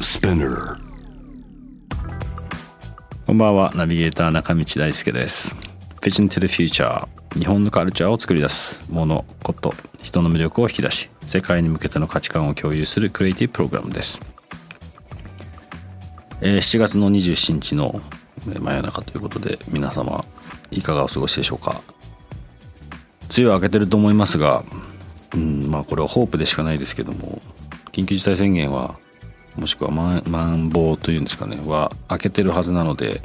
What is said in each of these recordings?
スピナー。こんばんは、ナビゲーター中道大輔です。 Vision to the Future、 日本のカルチャーを作り出す、物事、人の魅力を引き出し、世界に向けての価値観を共有するクリエイティブプログラムです。7月の27日の真夜中ということで、皆様いかがお過ごしでしょうか。梅雨は明けてると思いますが、これはホープでしかないですけども、緊急事態宣言はもしくはまん防というんですかね、は開けてるはずなので、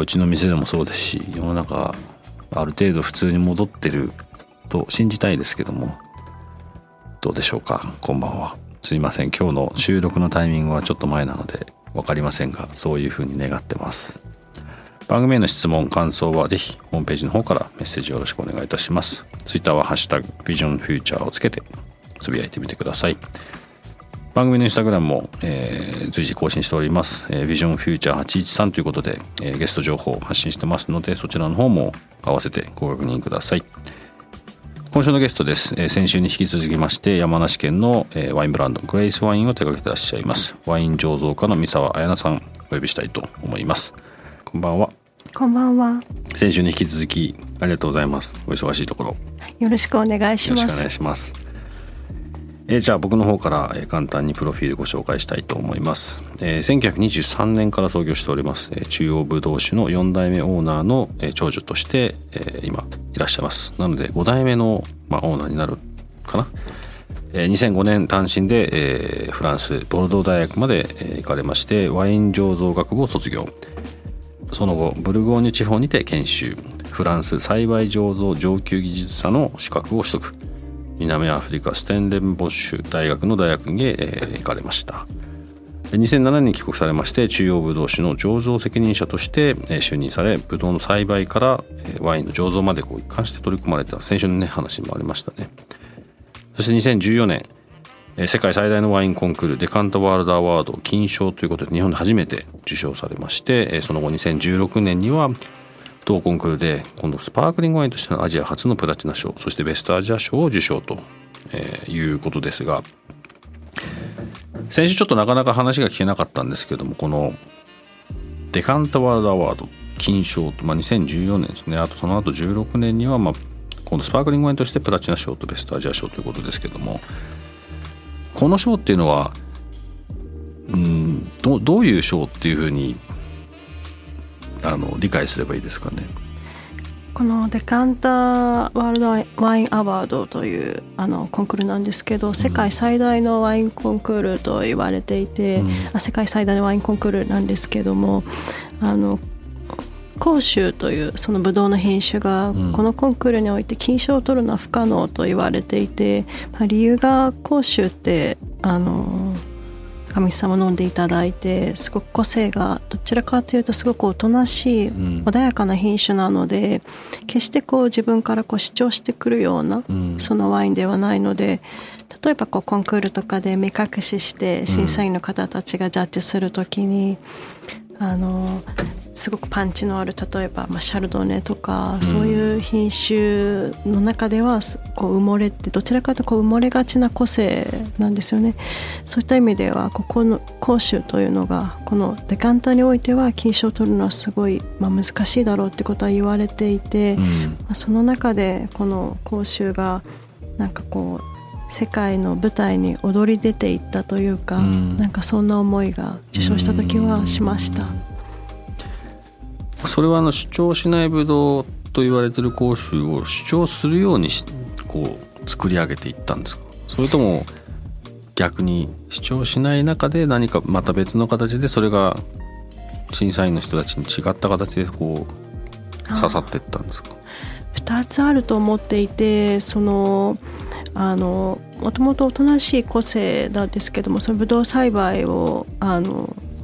うちの店でもそうですし、世の中ある程度普通に戻ってると信じたいですけども、どうでしょうか。こんばんは。すいません、今日の収録のタイミングはちょっと前なので分かりませんが、そういうふうに願ってます。番組への質問感想はぜひホームページの方からメッセージよろしくお願いいたします。ツイッターはハッシュタグビジョンフューチャーをつけてつぶやいてみてください。番組のインスタグラムも、随時更新しております。ビジョンフューチャー813ということで、ゲスト情報を発信してますので、そちらの方も合わせてご確認ください。今週のゲストです。先週に引き続きまして、山梨県の、ワインブランドグレイスワインを手掛けてらっしゃいます。ワイン醸造家の三沢彩奈さん、お呼びしたいと思います。こんばんは。こんばんは。先週に引き続きありがとうございます。お忙しいところ。よろしくお願いします。よろしくお願いします。じゃあ僕の方から、簡単にプロフィールご紹介したいと思います。1923年から創業しております。中央ぶどう酒の4代目オーナーの、長女として、今いらっしゃいます。なので5代目の、オーナーになるかな。2005年単身で、フランスボルドー大学まで、行かれまして、ワイン醸造学部を卒業。その後ブルゴーニュ地方にて研修、フランス栽培醸造上級技術者の資格を取得。南アフリカステンレンボッシュ大学の大学に、行かれました。2007年に帰国されまして、中央ぶどう酒の醸造責任者として、就任され、ぶどうの栽培から、ワインの醸造まで一貫して取り組まれた。先週の、話もありましたね。そして2014年、世界最大のワインコンクールデカンタワールドアワード金賞ということで、日本で初めて受賞されまして、その後2016年には同コンクールで今度スパークリングワインとしてのアジア初のプラチナ賞、そしてベストアジア賞を受賞と、いうことですが、先週ちょっとなかなか話が聞けなかったんですけども、このデカンタワールドアワード金賞と、2014年ですね。あとその後16年には、今度スパークリングワインとしてプラチナ賞とベストアジア賞ということですけども、この賞っていうのはどういう賞っていうふうに理解すればいいですかね。このデカンタワールドワインアワードというコンクールなんですけど、世界最大のワインコンクールと言われていて、世界最大のワインコンクールなんですけども、甲州というそのブドウの品種がこのコンクールにおいて金賞を取るのは不可能と言われていて、理由が甲州って神様飲んでいただいて、すごく個性がどちらかというとすごくおとなしい、穏やかな品種なので、決して自分から主張してくるような、そのワインではないので、例えばコンクールとかで目隠しして審査員の方たちがジャッジするときに、すごくパンチのある、例えばシャルドネとかそういう品種の中では埋もれて、どちらかというと埋もれがちな個性なんですよね。そういった意味では、この甲州というのがこのデカンタにおいては金賞を取るのはすごい、難しいだろうってことは言われていて、その中でこの甲州が世界の舞台に躍り出ていったというか、そんな思いが受賞した時はしました。それは主張しないブドウと言われている甲州を主張するように作り上げていったんですか。それとも逆に主張しない中で何かまた別の形でそれが審査員の人たちに違った形で刺さっていったんですか。2つあると思っていて、もともとおとなしい個性なんですけども、そのブドウ栽培を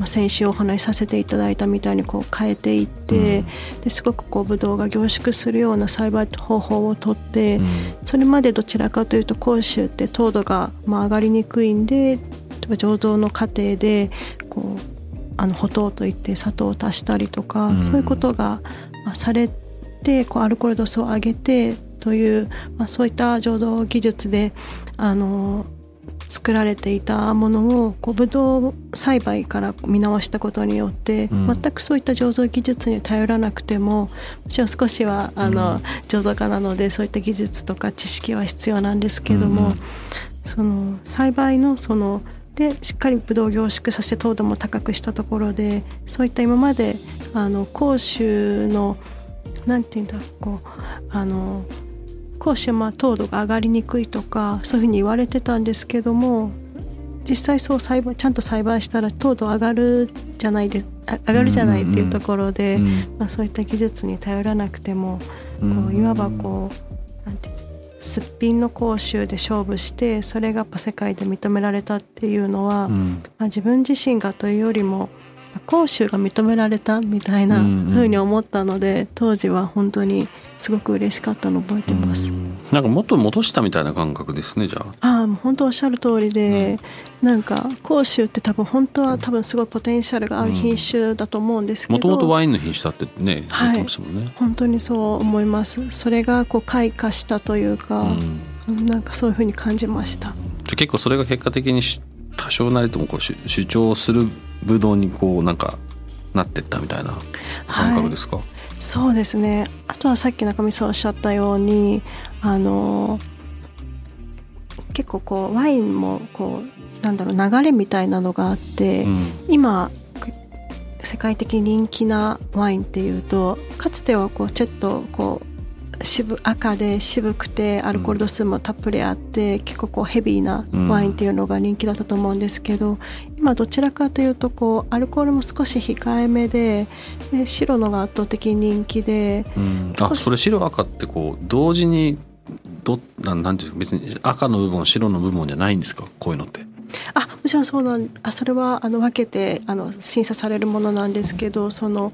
先週お話しさせていただいたみたいにこう変えていって、うん、ですごくこうブドウが凝縮するような栽培方法をとって、うん、それまでどちらかというと甲州って糖度がまあ上がりにくいんで、例えば醸造の過程でこうほとうといって砂糖を足したりとか、うん、そういうことがされてこうアルコール度数を上げてという、まあ、そういった醸造技術で作られていたものをこうブドウ栽培から見直したことによって、うん、全くそういった醸造技術に頼らなくても、もちろん少しは醸造家なのでそういった技術とか知識は必要なんですけども、うん、その栽培のそのでしっかりブドウを凝縮させて糖度も高くしたところで、そういった今まで甲州のなんていうんだろう、こう甲州は糖度が上がりにくいとかそういうふうに言われてたんですけども、実際そうちゃんと栽培したら糖度上がるじゃないっていうところで、うんうんうん、まあ、そういった技術に頼らなくてもこういわばこうなんていうんですか、すっぴんの講習で勝負して、それがやっぱ世界で認められたっていうのは、うん、まあ、自分自身がというよりも講習が認められたみたいな風に思ったので、うんうん、当時は本当にすごく嬉しかったの覚えてます。なんかもっと戻したみたいな感覚ですね。じゃあ本当おっしゃる通りで、うん、なんか甲州って多分本当は多分すごいポテンシャルがある品種だと思うんですけど、もともとワインの品種だってね、はい、言ってましたもんね。本当にそう思います。それがこう開花したというか、うん、なんかそういう風に感じました。じゃ結構それが結果的に多少なりともこう主張するブドウにこうなんかなってったみたいな感覚ですか？はい、そうですね。あとはさっき中見さんおっしゃったように結構こうワインもこうなんだろう流れみたいなのがあって、うん、今世界的に人気なワインっていうと、かつてはこうちょっとこう赤で渋くてアルコール度数もたっぷりあって、うん、結構こうヘビーなワインっていうのが人気だったと思うんですけど、うん、今どちらかというとこうアルコールも少し控えめ で白のが圧倒的に人気で、うん、あ、それ白赤ってこう同時になんていうか、別に赤の部分白の部分じゃないんですか、こういうのって？あ、もちろんそうなん。それは分けて審査されるものなんですけど、うん、その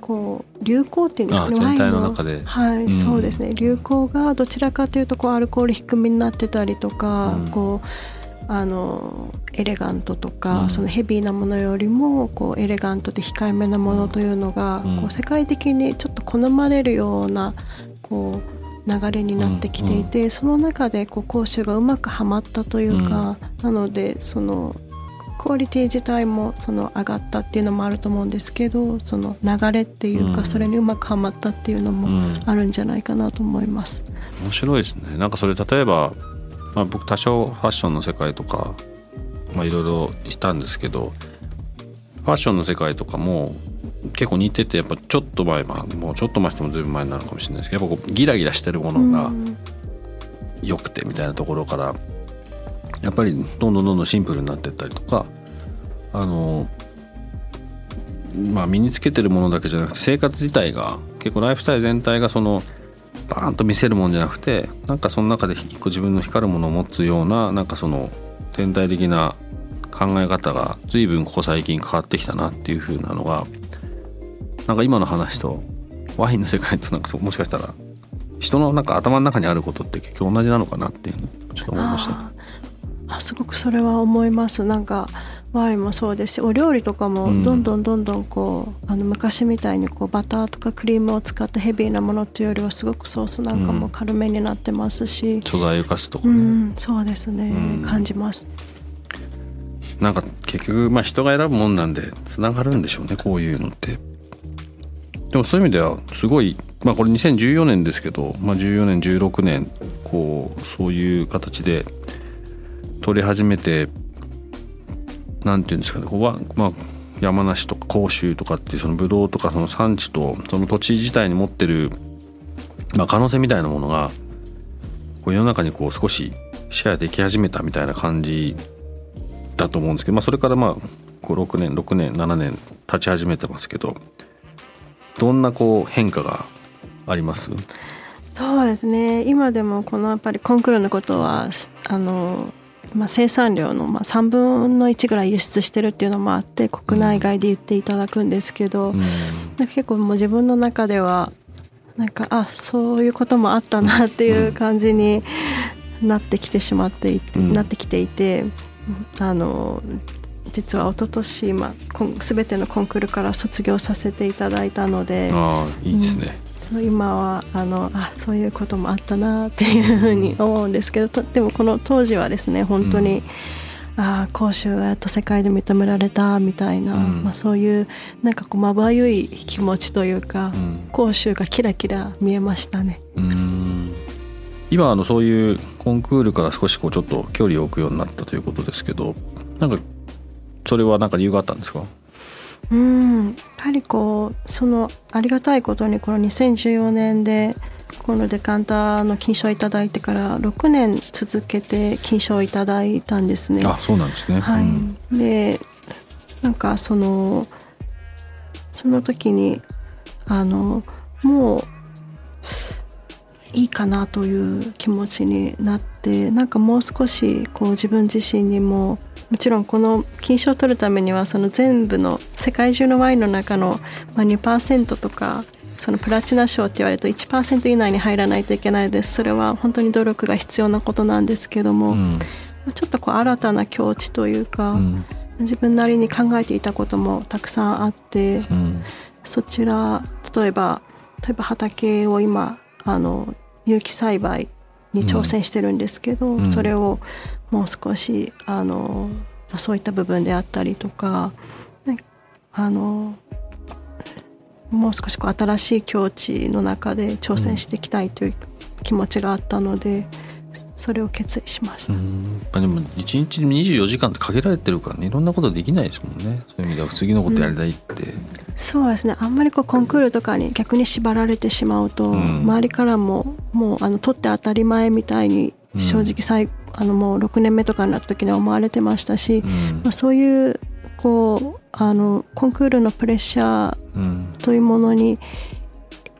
こう流行っていうんですかね、ワインの中で、はい、うん、そうですね、流行がどちらかというとこうアルコール低めになってたりとか、うん、こうエレガントとか、うん、そのヘビーなものよりもこうエレガントで控えめなものというのが、うん、こう世界的にちょっと好まれるようなこう流れになってきていて、うんうん、その中でこう講習がうまくはまったというか、うん、なのでそのクオリティ自体もその上がったっていうのもあると思うんですけど、その流れっていうか、うん、それにうまくはまったっていうのもあるんじゃないかなと思います。うん、面白いですね。なんかそれ例えば、まあ、僕多少ファッションの世界とかいろいろいたんですけど、ファッションの世界とかも結構似てて、やっぱちょっと前、もうちょっと前しても随分前になるかもしれないですけど、やっぱこうギラギラしてるものが良くてみたいなところから、うん、やっぱりどんどんシンプルになっていったりとか、まあ、身につけてるものだけじゃなくて生活自体が結構ライフスタイル全体がそのバーンと見せるもんじゃなくて、なんかその中で一個自分の光るものを持つような、なんかその全体的な考え方が随分ここ最近変わってきたなっていう風なのが、なんか今の話とワインの世界となんかもしかしたら人のなんか頭の中にあることって結局同じなのかなっていうのちょっと思いましたね。すごくそれは思います。なんかワインもそうですし、お料理とかもどんどんこう昔みたいにこうバターとかクリームを使ったヘビーなものというよりは、すごくソースなんかも軽めになってますし、うん、素材を生かすとかね、うん、そうですね、うん、感じます。なんか結局まあ人が選ぶもんなんでつながるんでしょうね、こういうのって。でもそういう意味ではすごい、まあ、これ2014年ですけど、まあ、14年16年こうそういう形で取り始めて、なんていうんですかね、ここは、まあ、山梨とか甲州とかっていうそのブドウとかその産地とその土地自体に持ってる、まあ、可能性みたいなものがこう世の中にこう少しシェアでき始めたみたいな感じだと思うんですけど、まあ、それからまあ6年7年経ち始めてますけど、どんなこう変化があります？そうですね、今でもこのやっぱりコンクールのことは生産量の3分の1ぐらい輸出してるっていうのもあって国内外で言っていただくんですけど、うん、なんか結構もう自分の中ではなんかそういうこともあったなっていう感じになってきてしまっていて、うん、なってきていて、実は一昨年全てのコンクールから卒業させていただいたので、いいですね、うん、今はそういうこともあったなっていうふうに思うんですけど、でもこの当時はですね本当に、うん、甲州がやっと世界で認められたみたいな、うん、そういうなんかこうまばゆい気持ちというか、うん、甲州がキラキラ見えましたね。うん、今そういうコンクールから少しこうちょっと距離を置くようになったということですけど、なんかそれは何か理由があったんですか？うん、やはりこうありがたいことにこの2014年でこのデカンターの金賞をいただいてから6年続けて金賞をいただいたんですね。そうなんですね、はい、うん、でなんかその時にもういいかなという気持ちになって、なんかもう少しこう自分自身にももちろんこの金賞を取るためにはその全部の世界中のワインの中の 2% とかそのプラチナ賞って言われると 1% 以内に入らないといけないです。それは本当に努力が必要なことなんですけども、うん、ちょっとこう新たな境地というか、うん、自分なりに考えていたこともたくさんあって、うん、そちら例えば畑を今有機栽培に挑戦してるんですけど、うん、それをもう少しそういった部分であったりとか、ね、もう少しこう新しい境地の中で挑戦していきたいという気持ちがあったので、それを決意しました。うん、でも1日24時間って限られてるからね、いろんなことできないですもんね。そういう意味では次のことやりたいって、うん、そうですね、あんまりこうコンクールとかに逆に縛られてしまうと、うん、周りからももう取って当たり前みたいに正直もう6年目とかになった時には思われてましたし、うん、そういうコンクールのプレッシャーというものに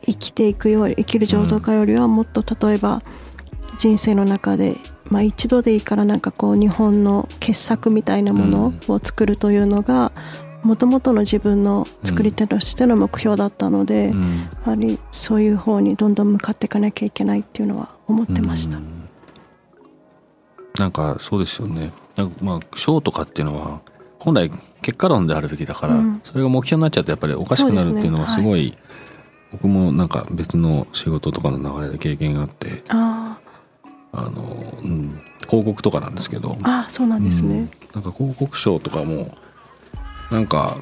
生きる上等化よりはもっと例えば人生の中で、一度でいいからなんかこう日本の傑作みたいなものを作るというのがもともとの自分の作り手としての目標だったので、うん、やはりそういう方にどんどん向かっていかなきゃいけないっていうのは思ってました。うん、なんかそうですよね。なんか賞とかっていうのは本来結果論であるべきだから、うん、それが目標になっちゃうとやっぱりおかしくなるっていうのはすごい、はい、僕もなんか別の仕事とかの流れで経験があって、うん、広告とかなんですけど、そうなんですね、うん、なんか広告賞とかもなんか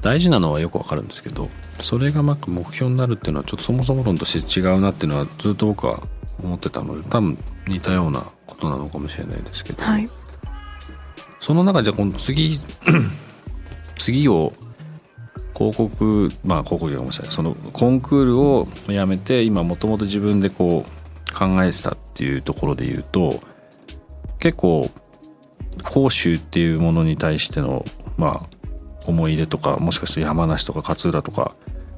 大事なのはよくわかるんですけど、それが目標になるっていうのはちょっとそもそも論として違うなっていうのはずっと僕は思ってたので、多分似たようなことなのかもしれないですけど、はい、その中でじゃあこの次を広告じゃごめんなさい、そのコンクールをやめて今もともと自分でこう考えてたっていうところで言うと、結構甲州っていうものに対しての思い入れとか、もしかすると山梨とか勝浦とか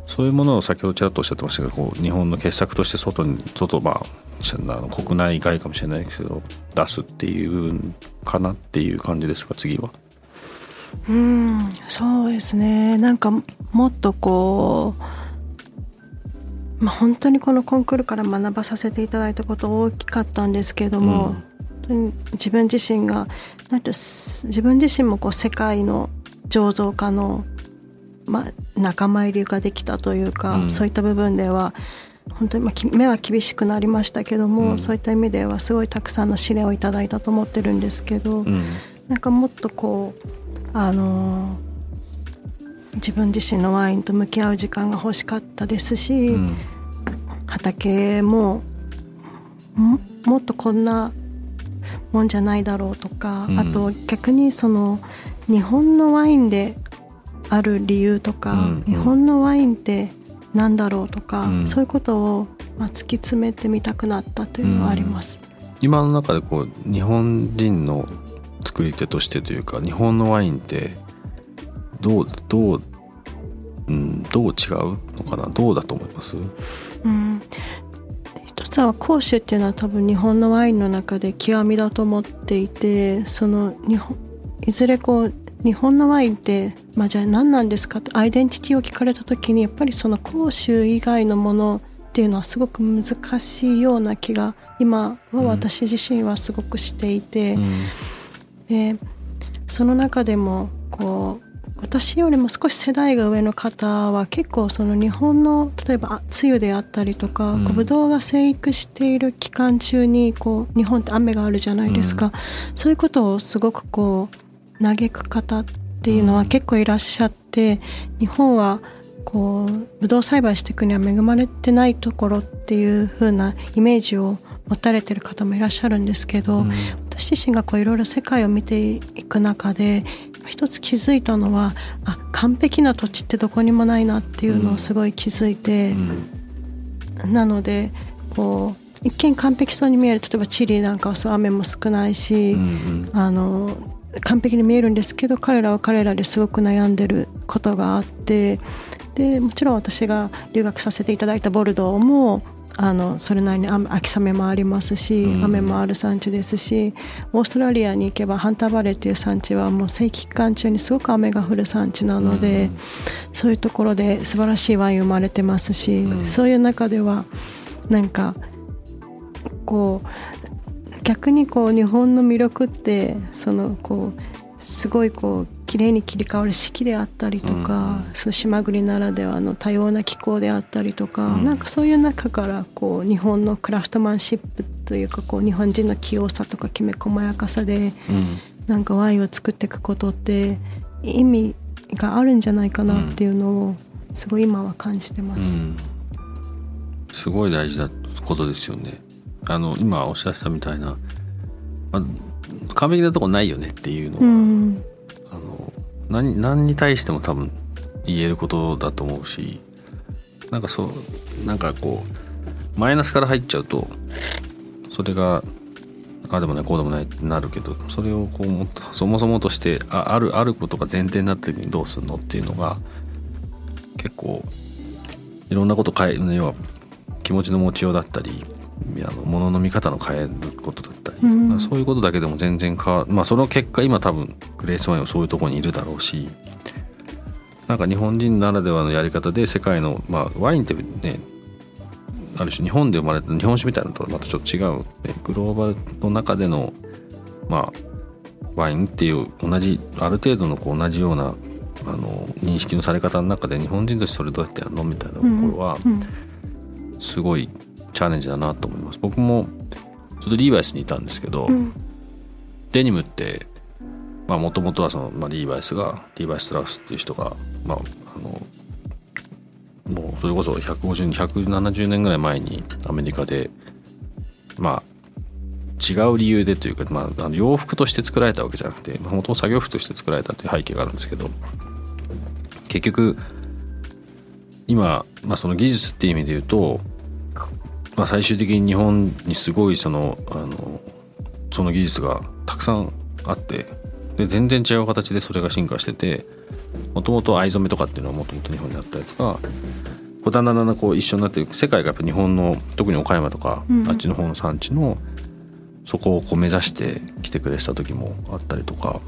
そういうものを先ほどちらっとおっしゃってましたけど、こう日本の傑作として国内外かもしれないけど出すっていうかなっていう感じですか、次は。そうですね、なんかもっとこう、本当にこのコンクールから学ばさせていただいたこと大きかったんですけども、うん、自分自身が自分自身もこう世界の醸造家の仲間入りができたというか、うん、そういった部分では本当に目は厳しくなりましたけども、うん、そういった意味ではすごいたくさんの指令をいただいたと思ってるんですけど、うん、なんかもっとこう自分自身のワインと向き合う時間が欲しかったですし、うん、畑ももっとこんなもんじゃないだろうとか、うん、あと逆にその日本のワインである理由とか、うんうん、日本のワインってなんだろうとか、うん、そういうことを突き詰めてみたくなったというのはあります、うん、今の中でこう日本人の作り手としてというか、日本のワインってどう違うのかな、どうだと思います？実は甲州っていうのは多分日本のワインの中で極みだと思っていて、そのいずれこう日本のワインって、じゃあ何なんですかってアイデンティティを聞かれた時にやっぱりその甲州以外のものっていうのはすごく難しいような気が今は私自身はすごくしていて、でその中でもこう私よりも少し世代が上の方は結構その日本の例えば梅雨であったりとか、こうブドウが生育している期間中にこう日本って雨があるじゃないですか、そういうことをすごくこう嘆く方っていうのは結構いらっしゃって、日本はこうブドウ栽培していくには恵まれてないところっていう風なイメージを持たれてる方もいらっしゃるんですけど、私自身がこういろいろ世界を見ていく中で一つ気づいたのは、完璧な土地ってどこにもないなっていうのをすごい気づいて、なのでこう一見完璧そうに見える例えばチリなんかはそう雨も少ないし、完璧に見えるんですけど彼らは彼らですごく悩んでることがあって、でもちろん私が留学させていただいたボルドーもそれなりに秋雨もありますし、雨もある産地ですし、オーストラリアに行けばハンターバレーっていう産地はもう正期期間中にすごく雨が降る産地なので、そういうところで素晴らしいワイン生まれてますし、そういう中ではなんかこう逆にこう日本の魅力ってそのこうすごいこう綺麗に切り替わる四季であったりとか、その島国ならではの多様な気候であったりとか、なんかそういう中からこう日本のクラフトマンシップというかこう日本人の器用さとかきめ細やかさで、なんかワインを作っていくことって意味があるんじゃないかなっていうのをすごい今は感じてます、すごい大事なことですよね。今おっしゃってたみたいな、完璧なとこないよねっていうのは、何に対しても多分言えることだと思うし、なんかそうなんかこうマイナスから入っちゃうとそれがあでもないこうでもないってなるけど、それをこうもそもそもとしてあることが前提になった時にどうするのっていうのが結構いろんなこと要は気持ちの持ちようだったり物の見方の変えることだったり、そういうことだけでも全然変わる、その結果今多分グレースワインはそういうところにいるだろうし、なんか日本人ならではのやり方で世界の、ワインってねある種日本で生まれた日本酒みたいなのとはまたちょっと違う、グローバルの中での、ワインっていう同じある程度のこう同じような認識のされ方の中で日本人としてそれどうやってやるのみたいなところは、すごいチャレンジだなと思います。僕もちょっとリーバイスにいたんですけど、デニムってもともとはその、リーバイス・ストラウスっていう人が、もうそれこそ150、170年ぐらい前にアメリカで、違う理由でというか、洋服として作られたわけじゃなくてもともと作業服として作られたという背景があるんですけど、結局今、その技術っていう意味で言うと最終的に日本にすごいその技術がたくさんあって、で全然違う形でそれが進化してて、もともと藍染めとかっていうのはもともと日本にあったやつがだんだんだんだんこう一緒になっていく、世界がやっぱ日本の特に岡山とか、あっちの方の産地のそこをこう目指して来てくれてた時もあったりとか、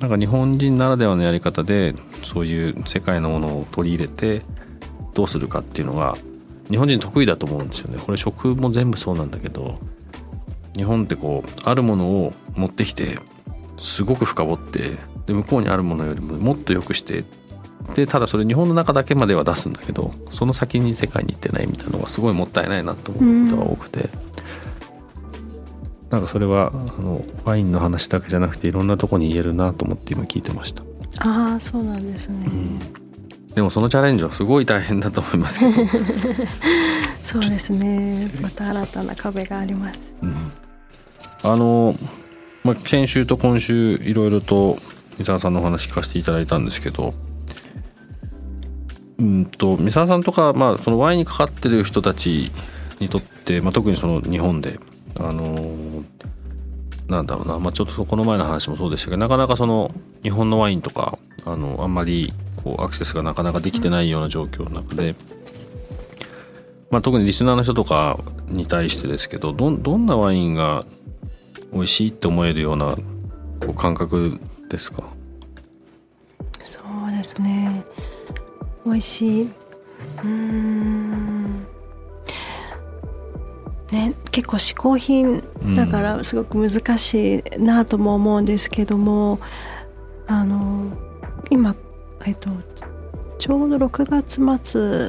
なんか日本人ならではのやり方でそういう世界のものを取り入れてどうするかっていうのが日本人得意だと思うんですよね。これ食も全部そうなんだけど、日本ってこうあるものを持ってきてすごく深掘って、で向こうにあるものよりももっと良くして、でただそれ日本の中だけまでは出すんだけどその先に世界に行ってないみたいなのがすごいもったいないなと思うことが多くて、なんかそれはワインの話だけじゃなくていろんなとこに言えるなと思って今聞いてました。そうなんですね、でもそのチャレンジはすごい大変だと思いますけどそうですね、また新たな壁があります、先週と今週いろいろと三沢さんのお話聞かせていただいたんですけど、三沢さんとか、そのワインにかかってる人たちにとって、特にその日本でなんだろうな、ちょっとこの前の話もそうでしたけど、なかなかその日本のワインとかあんまりアクセスがなかなかできてないような状況の中で、まあ、特にリスナーの人とかに対してですけど、どんなワインが美味しいって思えるようなこう感覚ですか？そうですね、美味しい、ね、結構嗜好品だからすごく難しいなとも思うんですけども、今ちょうど6月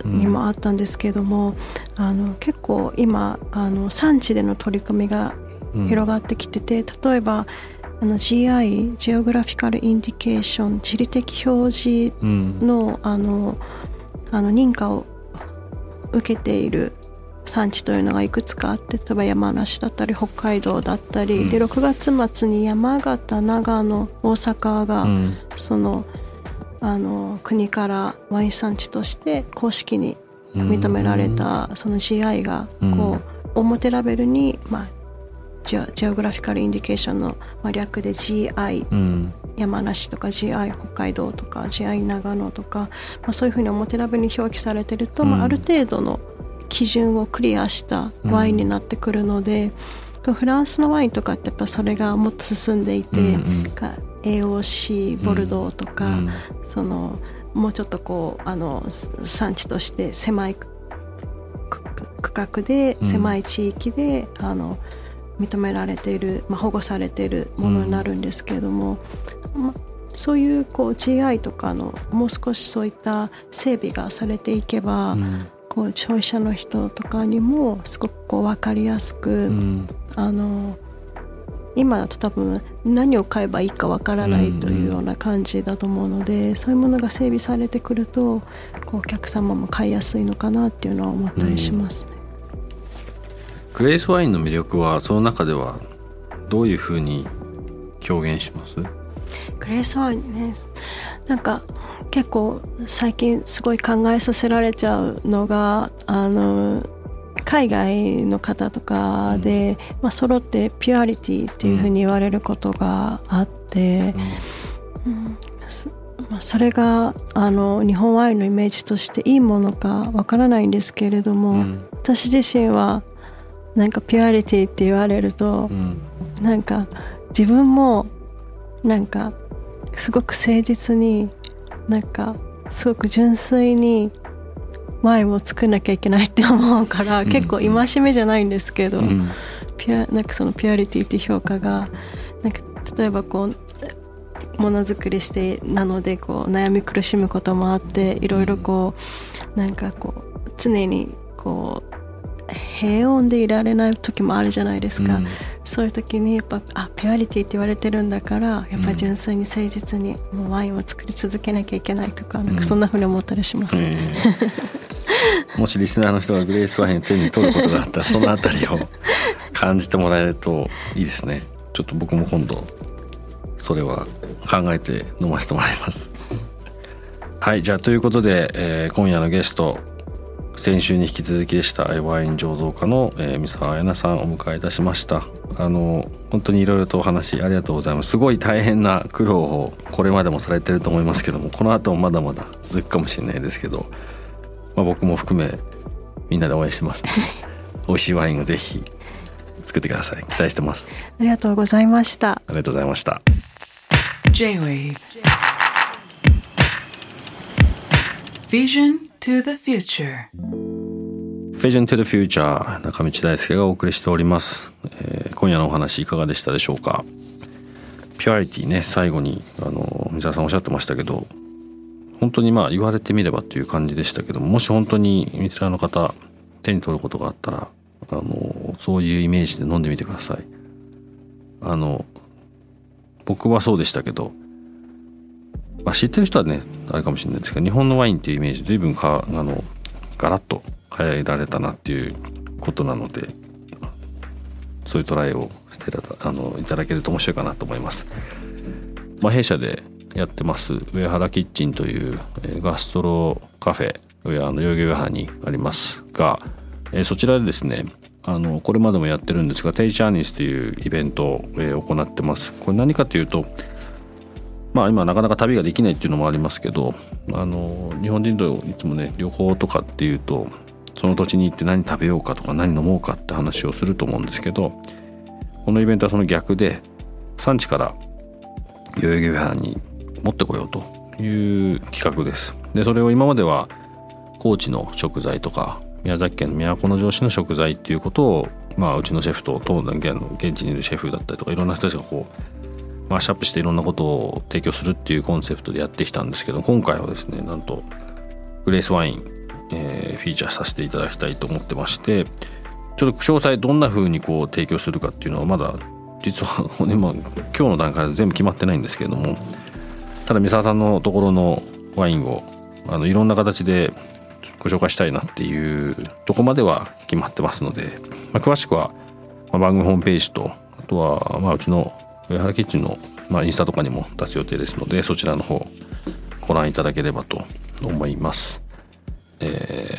末にもあったんですけども、結構今産地での取り組みが広がってきてて、例えばGI ジオグラフィカルインディケーション、地理的表示 の認可を受けている産地というのがいくつかあって、例えば山梨だったり北海道だったり、で6月末に山形、長野、大阪が、その国からワイン産地として公式に認められた、その GI がこう表ラベルに、まあジオグラフィカルインディケーションの略で GI、山梨とか GI 北海道とか GI 長野とか、まあ、そういうふうに表ラベルに表記されてると、まあ、ある程度の基準をクリアしたワインになってくるので、フランスのワインとかってやっぱそれがもっと進んでいて、AOC ボルドーとか、そのもうちょっとこう産地として狭い区画で、狭い地域で認められている、まあ、保護されているものになるんですけれども、ま、そうい う, こう GI とかのもう少しそういった整備がされていけば、こう消費者の人とかにもすごくこう分かりやすく、今だと多分何を買えばいいか分からないというような感じだと思うので、そういうものが整備されてくるとこうお客様も買いやすいのかなっていうのは思ったりしますね。グレースワインの魅力はその中ではどういうふうに表現します？グレースワインね、なんか結構最近すごい考えさせられちゃうのが、海外の方とかで、まあ、揃ってピュアリティっていうふうに言われることがあって、まあ、それが日本ワインのイメージとしていいものかわからないんですけれども、私自身はなんかピュアリティって言われると、なんか自分もなんかすごく誠実に、なんかすごく純粋にワインを作んなきゃいけないって思うから、結構戒めじゃないんですけど、なんかそのピュアリティって評価が、なんか例えばこうものづくりしてなのでこう悩み苦しむこともあって、いろいろこうなんかこう常にこう平穏でいられない時もあるじゃないですか、そういう時にやっぱピュアリティって言われてるんだから、やっぱ純粋に誠実にもうワインを作り続けなきゃいけないとか、なんかそんな風に思ったりします、もしリスナーの人がグレースワインを手に取ることがあったらそのあたりを感じてもらえるといいですね。ちょっと僕も今度それは考えて飲ませてもらいます。はい、じゃあということで、今夜のゲスト、先週に引き続きでしたワイン醸造家の三沢彩奈さんをお迎えいたしました。本当にいろいろとお話ありがとうございます。すごい大変な苦労をこれまでもされてると思いますけども、この後もまだまだ続くかもしれないですけど、まあ、僕も含めみんなで応援してますので、美味しいワインをぜひ作ってください。期待してます。ありがとうございました。ありがとうございました。 J-Wave Vision to the future Vision to the future 中道大輔がお送りしております、今夜のお話いかがでしたでしょうか。ピュアリティね、最後に三沢さんおっしゃってましたけど、本当にまあ言われてみればという感じでしたけども、もし本当に三沢の方手に取ることがあったら、そういうイメージで飲んでみてください。僕はそうでしたけど、まあ、知ってる人はねあれかもしれないですけど、日本のワインっていうイメージ随分ガラッと変えられたなっていうことなので、そういうトライをしていただけると面白いかなと思います。まあ、弊社でやってます上原キッチンというガストロカフェ、代々木上原にありますが、そちらでですね、これまでもやってるんですが、テイチャーニスというイベントを行ってます。これ何かというと、まあ、今なかなか旅ができないっていうのもありますけど、日本人といつもね旅行とかっていうとその土地に行って何食べようかとか何飲もうかって話をすると思うんですけど、このイベントはその逆で、産地から代々木上原に持ってこようという企画です。でそれを今までは高知の食材とか宮崎県の都城市の食材っていうことを、うちのシェフと当然現地にいるシェフだったりとかいろんな人たちがこうマッシュアップしていろんなことを提供するっていうコンセプトでやってきたんですけど、今回はですね、なんとグレースワイン、フィーチャーさせていただきたいと思ってまして、ちょっと詳細どんな風にこう提供するかっていうのはまだ実は、今日の段階で全部決まってないんですけれども、ただ三沢さんのところのワインをいろんな形でご紹介したいなっていうとこまでは決まってますので、詳しくは番組ホームページと、あとはうちの上原キッチンのインスタとかにも出す予定ですので、そちらの方ご覧いただければと思います。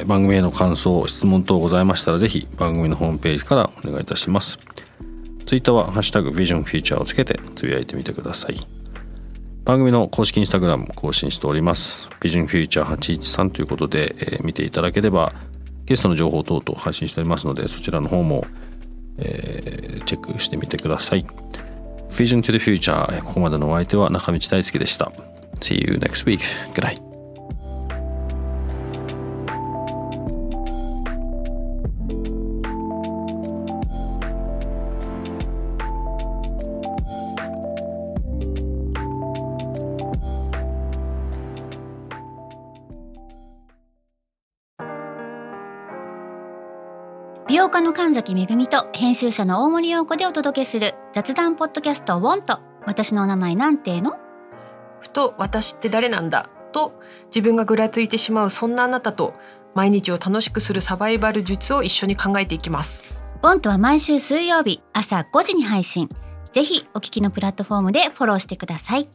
番組への感想質問等ございましたら、ぜひ番組のホームページからお願いいたします。ツイッターはハッシュタグビジョンフィーチャーをつけてつぶやいてみてください。番組の公式インスタグラムも更新しております。ビジョンフィーチャー813ということで、見ていただければゲストの情報等々配信しておりますので、そちらの方も、チェックしてみてください。ビジョントゥデフューチャー、ここまでのお相手は中道大輔でした。 See you next week. Good night.美容家の神崎恵と編集者の大森洋子でお届けする雑談ポッドキャストウォンと、私の名前なんてのふと私って誰なんだと自分がぐらついてしまう、そんなあなたと毎日を楽しくするサバイバル術を一緒に考えていきます。ウォンとは毎週水曜日朝5時に配信。ぜひお聞きのプラットフォームでフォローしてください。